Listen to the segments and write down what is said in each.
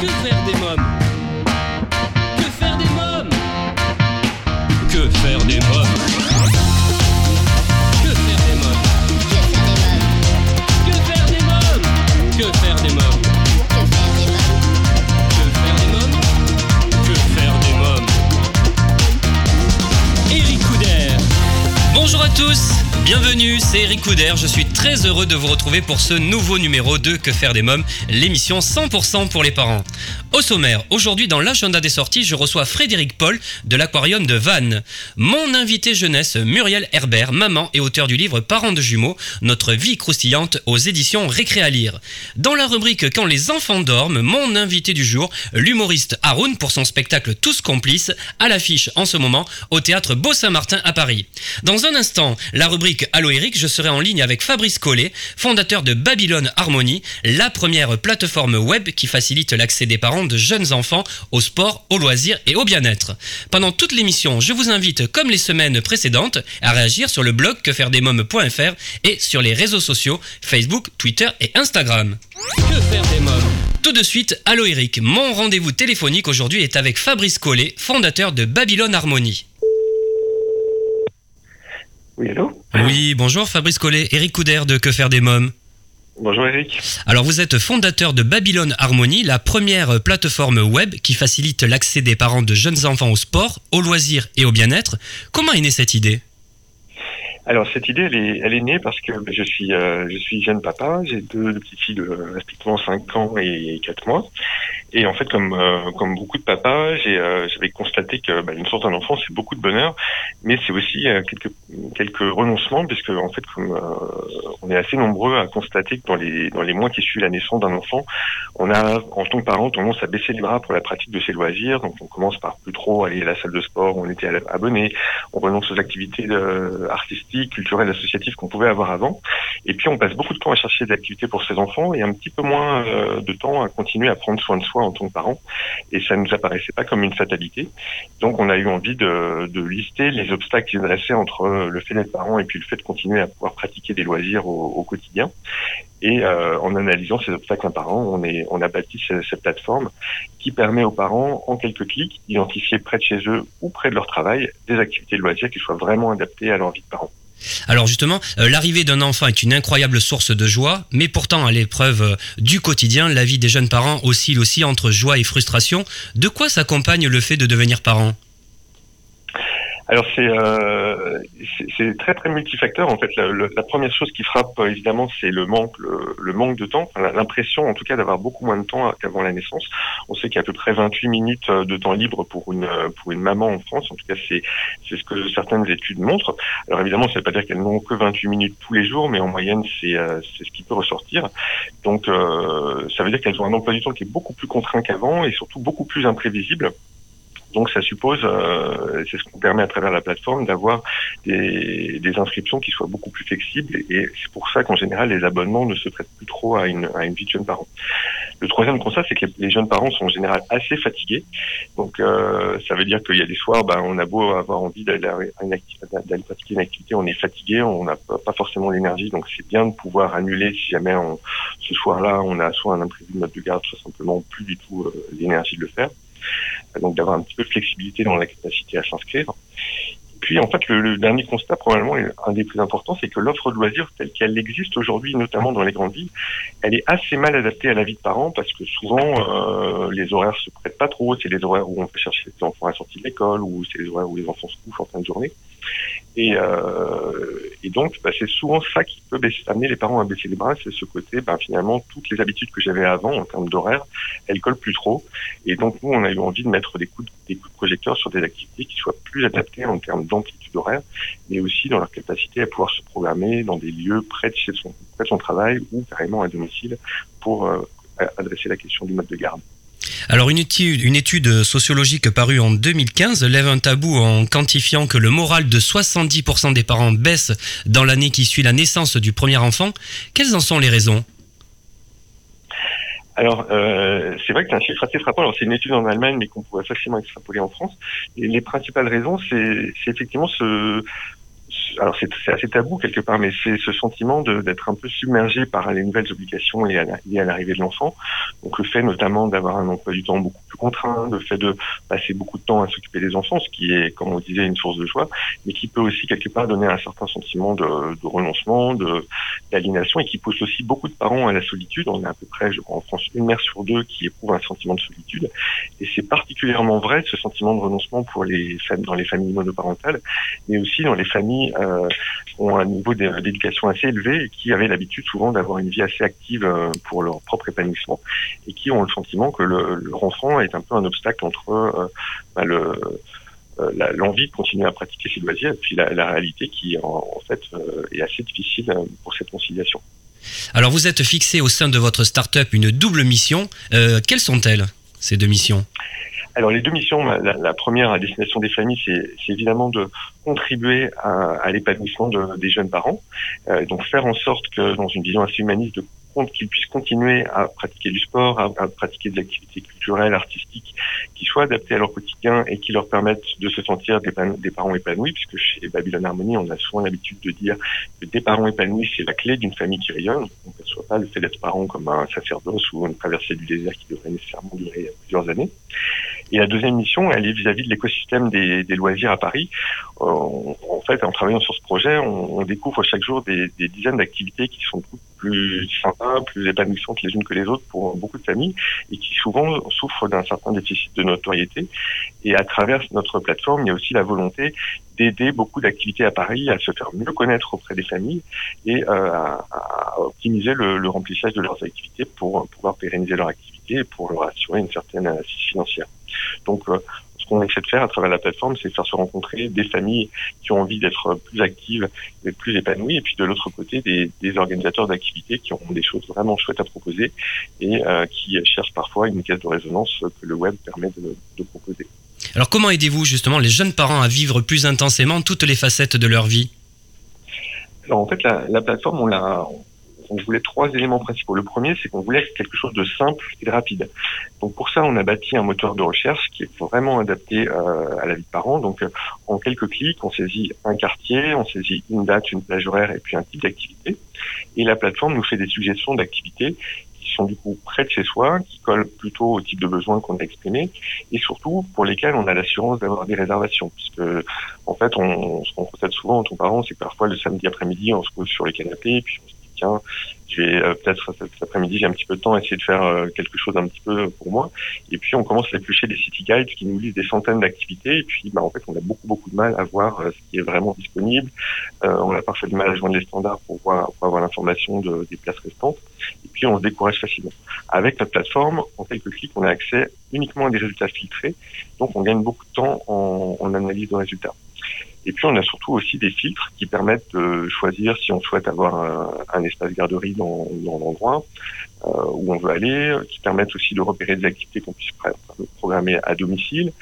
Que faire des mômes? Que faire des mômes? Que faire des mômes? Que faire des mômes? Que faire des mômes? Que faire des mômes? Que faire des mômes? Que faire des mômes? Eric Coudert. Bonjour à tous, bienvenue, c'est Eric Coudert, je suis très heureux de vous retrouver pour ce nouveau numéro de Que faire des mômes, l'émission 100% pour les parents. Au sommaire, aujourd'hui dans l'agenda des sorties, je reçois Frédéric Paul de l'Aquarium de Vannes. Mon invité jeunesse, Muriel Herbert, maman et auteure du livre Parents de Jumeaux, notre vie croustillante aux éditions Récré à lire. Dans la rubrique Quand les enfants dorment, mon invité du jour, l'humoriste Haroun pour son spectacle Tous complices, à l'affiche en ce moment au Théâtre Beau-Saint-Martin à Paris. Dans un instant, la rubrique Allô Eric, je serai en ligne avec Fabrice Collet, fondateur de Babylone Harmony, la première plateforme web qui facilite l'accès des parents de jeunes enfants au sport, au loisir et au bien-être. Pendant toute l'émission, je vous invite, comme les semaines précédentes, à réagir sur le blog quefairedesmomes.fr et sur les réseaux sociaux Facebook, Twitter et Instagram. Que faire des mômes? Tout de suite, Allô Eric. Mon rendez-vous téléphonique aujourd'hui est avec Fabrice Collet, fondateur de Babylone Harmony. Oui, allô ? Oui, bonjour Fabrice Collet, Eric Coudert de Que faire des mômes. Bonjour Eric. Alors vous êtes fondateur de Babylone Harmony, la première plateforme web qui facilite l'accès des parents de jeunes enfants au sport, au loisir et au bien-être. Comment est née cette idée ? Alors cette idée, elle est née parce que je suis jeune papa, j'ai deux petites filles de respectivement 5 ans et 4 mois. Et en fait, comme beaucoup de papas, j'avais constaté que une sortie d'un enfant, c'est beaucoup de bonheur, mais c'est aussi quelques renoncements, puisque en fait, on est assez nombreux à constater que dans les mois qui suivent la naissance d'un enfant, on a en tant que parent tendance à baisser les bras pour la pratique de ses loisirs. Donc on commence par plus trop aller à la salle de sport, on était abonné, on renonce aux activités artistiques, culturelles, associatives qu'on pouvait avoir avant, et puis on passe beaucoup de temps à chercher des activités pour ses enfants et un petit peu moins de temps à continuer à prendre soin de soi en tant que parent, et ça ne nous apparaissait pas comme une fatalité. Donc on a eu envie de lister les obstacles qui se dressaient entre le fait d'être parent et puis le fait de continuer à pouvoir pratiquer des loisirs au quotidien. Et en analysant ces obstacles un par un, on a bâti cette plateforme qui permet aux parents, en quelques clics, d'identifier près de chez eux ou près de leur travail des activités de loisirs qui soient vraiment adaptées à leur vie de parent. Alors justement, l'arrivée d'un enfant est une incroyable source de joie, mais pourtant à l'épreuve du quotidien, la vie des jeunes parents oscille aussi entre joie et frustration. De quoi s'accompagne le fait de devenir parent ? Alors c'est très très multifacteur. En fait, la première chose qui frappe évidemment, c'est le manque de temps, l'impression en tout cas d'avoir beaucoup moins de temps qu'avant la naissance. On sait qu'il y a à peu près 28 minutes de temps libre pour une maman en France. En tout cas, c'est ce que certaines études montrent. Alors évidemment, ça ne veut pas dire qu'elles n'ont que 28 minutes tous les jours, mais en moyenne, c'est ce qui peut ressortir. Donc ça veut dire qu'elles ont un emploi du temps qui est beaucoup plus contraint qu'avant et surtout beaucoup plus imprévisible. Donc ça suppose, c'est ce qu'on permet à travers la plateforme, d'avoir des inscriptions qui soient beaucoup plus flexibles, et c'est pour ça qu'en général les abonnements ne se prêtent plus trop à une vie de jeune parent. Le troisième constat, c'est que les jeunes parents sont en général assez fatigués, donc ça veut dire qu'il y a des soirs, on a beau avoir envie d'aller pratiquer une activité, on est fatigué, on n'a pas forcément l'énergie, donc c'est bien de pouvoir annuler si jamais ce soir-là on a soit un imprévu de mode de garde, soit simplement plus du tout l'énergie de le faire. Donc d'avoir un petit peu de flexibilité dans la capacité à s'inscrire. Puis en fait, le dernier constat, probablement un des plus importants, c'est que l'offre de loisirs telle qu'elle existe aujourd'hui, notamment dans les grandes villes, elle est assez mal adaptée à la vie de parents, parce que souvent les horaires se prêtent pas trop, c'est les horaires où on peut chercher les enfants à sortir de l'école, ou c'est les horaires où les enfants se couchent en fin de journée. Et donc c'est souvent ça qui peut amener les parents à baisser les bras, c'est ce côté, finalement toutes les habitudes que j'avais avant en termes d'horaire, elles collent plus trop, et donc nous on a eu envie de mettre des coups de projecteur sur des activités qui soient plus adaptées en termes d'amplitude horaire, mais aussi dans leur capacité à pouvoir se programmer dans des lieux près de son travail ou carrément à domicile pour adresser la question du mode de garde. Alors une étude sociologique parue en 2015 lève un tabou en quantifiant que le moral de 70% des parents baisse dans l'année qui suit la naissance du premier enfant. Quelles en sont les raisons ? Alors, c'est vrai que c'est un chiffre assez frappant. Alors, c'est une étude en Allemagne, mais qu'on pourrait facilement extrapoler en France. Et les principales raisons, c'est effectivement ce alors c'est assez tabou quelque part, mais c'est ce sentiment d'être un peu submergé par les nouvelles obligations liées à l'arrivée de l'enfant. Donc le fait notamment d'avoir un emploi du temps beaucoup plus contraint, le fait de passer beaucoup de temps à s'occuper des enfants, ce qui est, comme on disait, une source de joie, mais qui peut aussi quelque part donner un certain sentiment de renoncement, d'aliénation, et qui pousse aussi beaucoup de parents à la solitude. On a à peu près, je crois, en France, 1 mère sur 2 qui éprouve un sentiment de solitude, et c'est particulièrement vrai ce sentiment de renoncement pour dans les familles monoparentales, mais aussi dans les familles qui ont un niveau d'éducation assez élevé et qui avaient l'habitude souvent d'avoir une vie assez active pour leur propre épanouissement, et qui ont le sentiment que leur enfant est un peu un obstacle entre l'envie de continuer à pratiquer ses loisirs et puis la réalité qui en fait est assez difficile pour cette conciliation. Alors vous êtes fixé au sein de votre start-up une double mission. Quelles sont-elles, ces deux missions ? Alors les deux missions, la première à destination des familles, c'est évidemment de contribuer à l'épanouissement des jeunes parents, donc faire en sorte que, dans une vision assez humaniste, qu'ils puissent continuer à pratiquer du sport, à pratiquer des activités culturelles, artistiques, qui soient adaptées à leur quotidien et qui leur permettent de se sentir des parents épanouis, puisque chez Babylone Harmony, on a souvent l'habitude de dire que des parents épanouis, c'est la clé d'une famille qui rayonne. On ne perçoit pas le fait d'être parent comme un sacerdoce ou une traversée du désert qui devrait nécessairement durer plusieurs années. Et la deuxième mission, elle est vis-à-vis de l'écosystème des loisirs à Paris. En fait, en travaillant sur ce projet, on découvre chaque jour des dizaines d'activités qui sont plus sympas, plus épanouissantes les unes que les autres pour beaucoup de familles, et qui souvent souffrent d'un certain déficit de notoriété. Et à travers notre plateforme, il y a aussi la volonté d'aider beaucoup d'activités à Paris à se faire mieux connaître auprès des familles et à optimiser le remplissage de leurs activités pour pouvoir pérenniser leur activité et pour leur assurer une certaine assise financière. Donc, ce qu'on essaie de faire à travers la plateforme, c'est de faire se rencontrer des familles qui ont envie d'être plus actives et plus épanouies, et puis de l'autre côté, des organisateurs d'activités qui ont des choses vraiment chouettes à proposer et qui cherchent parfois une caisse de résonance que le web permet de proposer. Alors, comment aidez-vous justement les jeunes parents à vivre plus intensément toutes les facettes de leur vie ? Alors, en fait, la plateforme, on voulait 3 éléments principaux. Le premier, c'est qu'on voulait quelque chose de simple et de rapide. Donc pour ça, on a bâti un moteur de recherche qui est vraiment adapté à la vie de parents. Donc en quelques clics, on saisit un quartier, on saisit une date, une plage horaire et puis un type d'activité. Et la plateforme nous fait des suggestions d'activités qui sont du coup près de chez soi, qui collent plutôt au type de besoin qu'on a exprimé, et surtout pour lesquels on a l'assurance d'avoir des réservations, puisque en fait, ce qu'on constate souvent en tant que parents, c'est que parfois le samedi après-midi, on se pose sur le canapé et puis on se dit tiens, je vais peut-être cet après-midi, j'ai un petit peu de temps, essayer de faire quelque chose un petit peu pour moi. Et puis on commence à éplucher des city guides qui nous lisent des centaines d'activités. Et puis en fait, on a beaucoup de mal à voir ce qui est vraiment disponible. On a parfois du mal à joindre les standards pour avoir l'information des places restantes. Et puis on se décourage facilement. Avec notre plateforme, en quelques clics, on a accès uniquement à des résultats filtrés. Donc on gagne beaucoup de temps en analyse de résultats. Et puis on a surtout aussi des filtres qui permettent de choisir si on souhaite avoir un espace garderie dans l'endroit où on veut aller, qui permettent aussi de repérer des activités qu'on puisse programmer à domicile,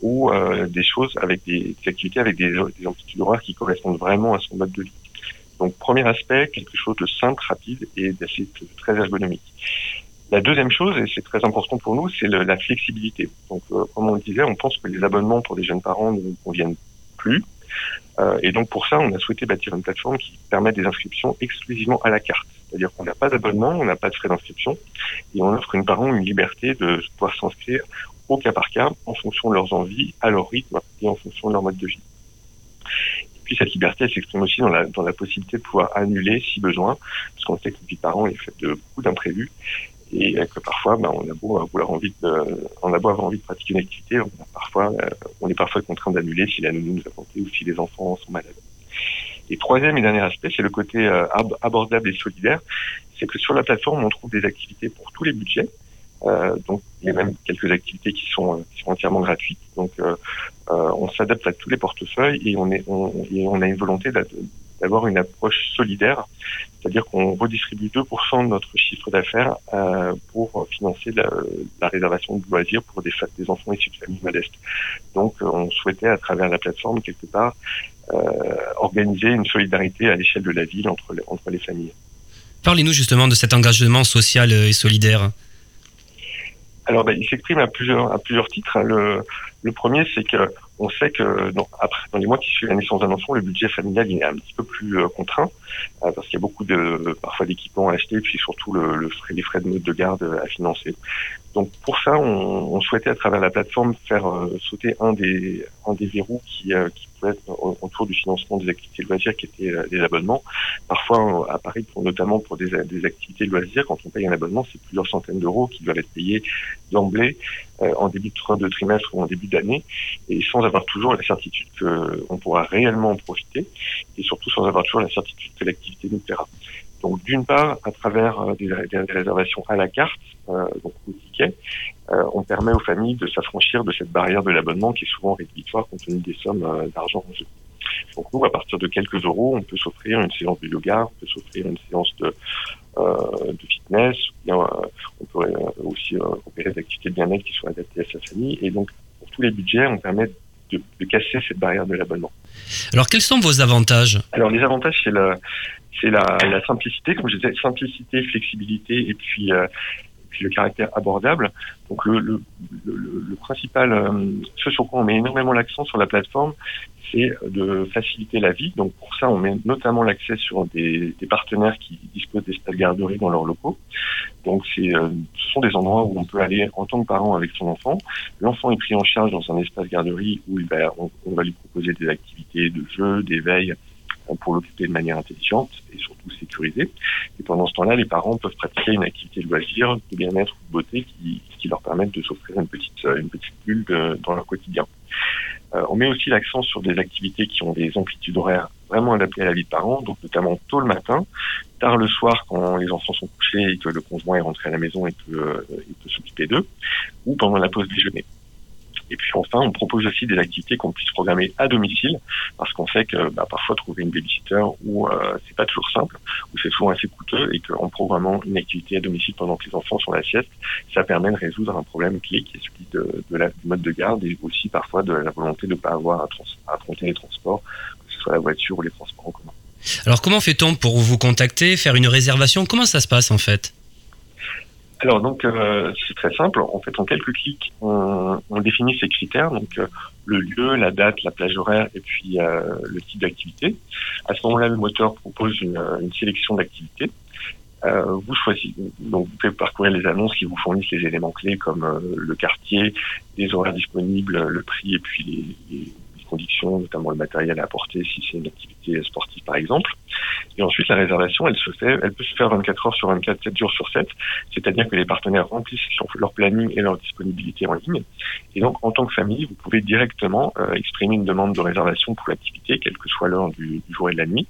ou des choses avec des activités avec des amplitudes horaires qui correspondent vraiment à son mode de vie. Donc premier aspect, quelque chose de simple, rapide et d'assez très ergonomique. La deuxième chose, et c'est très important pour nous, c'est la flexibilité. Donc comme on le disait, on pense que les abonnements pour des jeunes parents ne conviennent plus. Et donc pour ça, on a souhaité bâtir une plateforme qui permet des inscriptions exclusivement à la carte. C'est-à-dire qu'on n'a pas d'abonnement, on n'a pas de frais d'inscription, et on offre aux parents une liberté de pouvoir s'inscrire au cas par cas, en fonction de leurs envies, à leur rythme et en fonction de leur mode de vie. Et puis cette liberté, elle s'exprime aussi dans la possibilité de pouvoir annuler si besoin, parce qu'on sait que la vie de parents est faite de beaucoup d'imprévus, et que parfois, on a beau avoir envie de pratiquer une activité, on est parfois contraint d'annuler si la nounou nous a planté ou si les enfants sont malades. Et troisième et dernier aspect, c'est le côté abordable et solidaire. C'est que sur la plateforme, on trouve des activités pour tous les budgets. Donc il y a même quelques activités qui sont entièrement gratuites. Donc on s'adapte à tous les portefeuilles et on a une volonté d'avoir une approche solidaire, c'est-à-dire qu'on redistribue 2% de notre chiffre d'affaires pour financer la réservation de loisirs pour des enfants issus de familles modestes. Donc on souhaitait, à travers la plateforme, quelque part, organiser une solidarité à l'échelle de la ville entre les familles. Parlez-nous justement de cet engagement social et solidaire. Alors, ben, il s'exprime à plusieurs titres. Le premier, c'est que on sait que dans les mois qui suivent la naissance d'un enfant, le budget familial est un petit peu plus contraint parce qu'il y a beaucoup de parfois d'équipements à acheter, puis surtout les frais de mode de garde à financer. Donc pour ça, on souhaitait à travers la plateforme faire sauter un des verrous qui pouvait être autour du financement des activités de loisirs, qui étaient les abonnements. Parfois à Paris, notamment pour des activités de loisirs, quand on paye un abonnement, c'est plusieurs centaines d'euros qui doivent être payés d'emblée en début de trimestre ou en début d'année, et sans avoir toujours la certitude qu'on pourra réellement en profiter, et surtout sans avoir toujours la certitude que l'activité nous plaira. Donc d'une part, à travers des réservations à la carte, donc au ticket, on permet aux familles de s'affranchir de cette barrière de l'abonnement qui est souvent rédhibitoire compte tenu des sommes d'argent en jeu. Donc nous, à partir de quelques euros, on peut s'offrir une séance de yoga, on peut s'offrir une séance de fitness, on peut aussi opérer des activités de bien-être qui soient adaptées à sa famille. Et donc pour tous les budgets, on permet de casser cette barrière de l'abonnement. Alors quels sont vos avantages ? Alors les avantages, c'est la simplicité, comme je disais, simplicité, flexibilité, et puis le caractère abordable. Donc le principal, ce sur quoi on met énormément l'accent sur la plateforme, c'est de faciliter la vie. Donc pour ça, on met notamment l'accès sur des partenaires qui disposent d'espaces garderies dans leurs locaux. Donc ce sont des endroits où on peut aller en tant que parent avec son enfant. L'enfant est pris en charge dans un espace garderie où on va lui proposer des activités de jeu, d'éveil, pour l'occuper de manière intelligente et surtout sécurisée. Et pendant ce temps-là, les parents peuvent pratiquer une activité de loisir, de bien-être ou de beauté qui leur permettent de s'offrir une petite bulle dans leur quotidien. On met aussi l'accent sur des activités qui ont des amplitudes horaires vraiment adaptées à la vie de parents, donc notamment tôt le matin, tard le soir quand les enfants sont couchés et que le conjoint est rentré à la maison et peut s'occuper d'eux, ou pendant la pause déjeuner. Et puis enfin, on propose aussi des activités qu'on puisse programmer à domicile, parce qu'on sait que parfois trouver une babysitter où c'est pas toujours simple, où c'est souvent assez coûteux, et qu'en programmant une activité à domicile pendant que les enfants sont à la sieste, ça permet de résoudre un problème clé qui est celui du mode de garde, et aussi parfois de la volonté de ne pas avoir à affronter les transports, que ce soit la voiture ou les transports en commun. Alors comment fait-on pour vous contacter, faire une réservation ? Comment ça se passe en fait ? Alors donc c'est très simple, en fait en quelques clics on définit ces critères, donc le lieu, la date, la plage horaire et puis le type d'activité. À ce moment-là, le moteur propose une sélection d'activités. Vous choisissez, donc vous pouvez parcourir les annonces qui vous fournissent les éléments clés comme le quartier, les horaires disponibles, le prix et puis les conditions, notamment le matériel à apporter si c'est une activité sportive par exemple. Et ensuite, la réservation, elle peut se faire 24 heures sur 24, 7 jours sur 7. C'est-à-dire que les partenaires remplissent leur planning et leur disponibilité en ligne. Et donc, en tant que famille, vous pouvez directement exprimer une demande de réservation pour l'activité, quelle que soit l'heure du jour et de la nuit.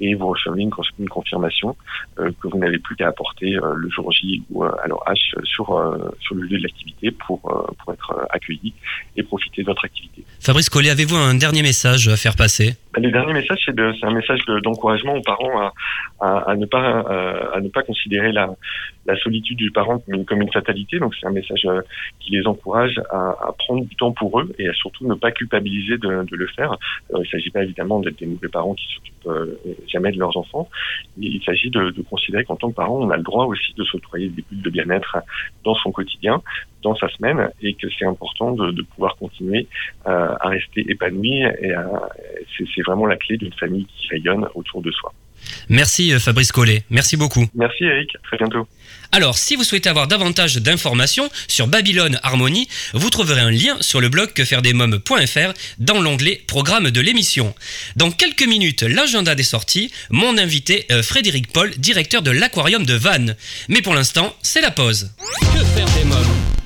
Et vous recevez une confirmation que vous n'avez plus qu'à apporter le jour J ou à l'heure H sur le lieu de l'activité pour être accueilli et profiter de votre activité. Fabrice Collet, avez-vous un dernier message à faire passer ? Le dernier message, c'est un message d'encouragement aux parents à ne pas considérer la solitude du parent comme une fatalité. Donc c'est un message qui les encourage à prendre du temps pour eux et à surtout ne pas culpabiliser de le faire. Il ne s'agit pas évidemment d'être des mauvais parents qui s'occupent jamais de leurs enfants. Il s'agit de considérer qu'en tant que parent, on a le droit aussi de s'octroyer des bulles de bien-être dans son quotidien, dans sa semaine, et que c'est important de pouvoir continuer à rester épanoui. Et c'est vraiment la clé d'une famille qui rayonne autour de soi. Merci Fabrice Collet, merci beaucoup. Merci Eric, à très bientôt. Alors, si vous souhaitez avoir davantage d'informations sur Babylone Harmony, vous trouverez un lien sur le blog quefairedesmomes.fr dans l'onglet Programme de l'émission. Dans quelques minutes, l'agenda des sorties, mon invité Frédéric Paul, directeur de l'Aquarium de Vannes. Mais pour l'instant, c'est la pause. Que faire des mômes ?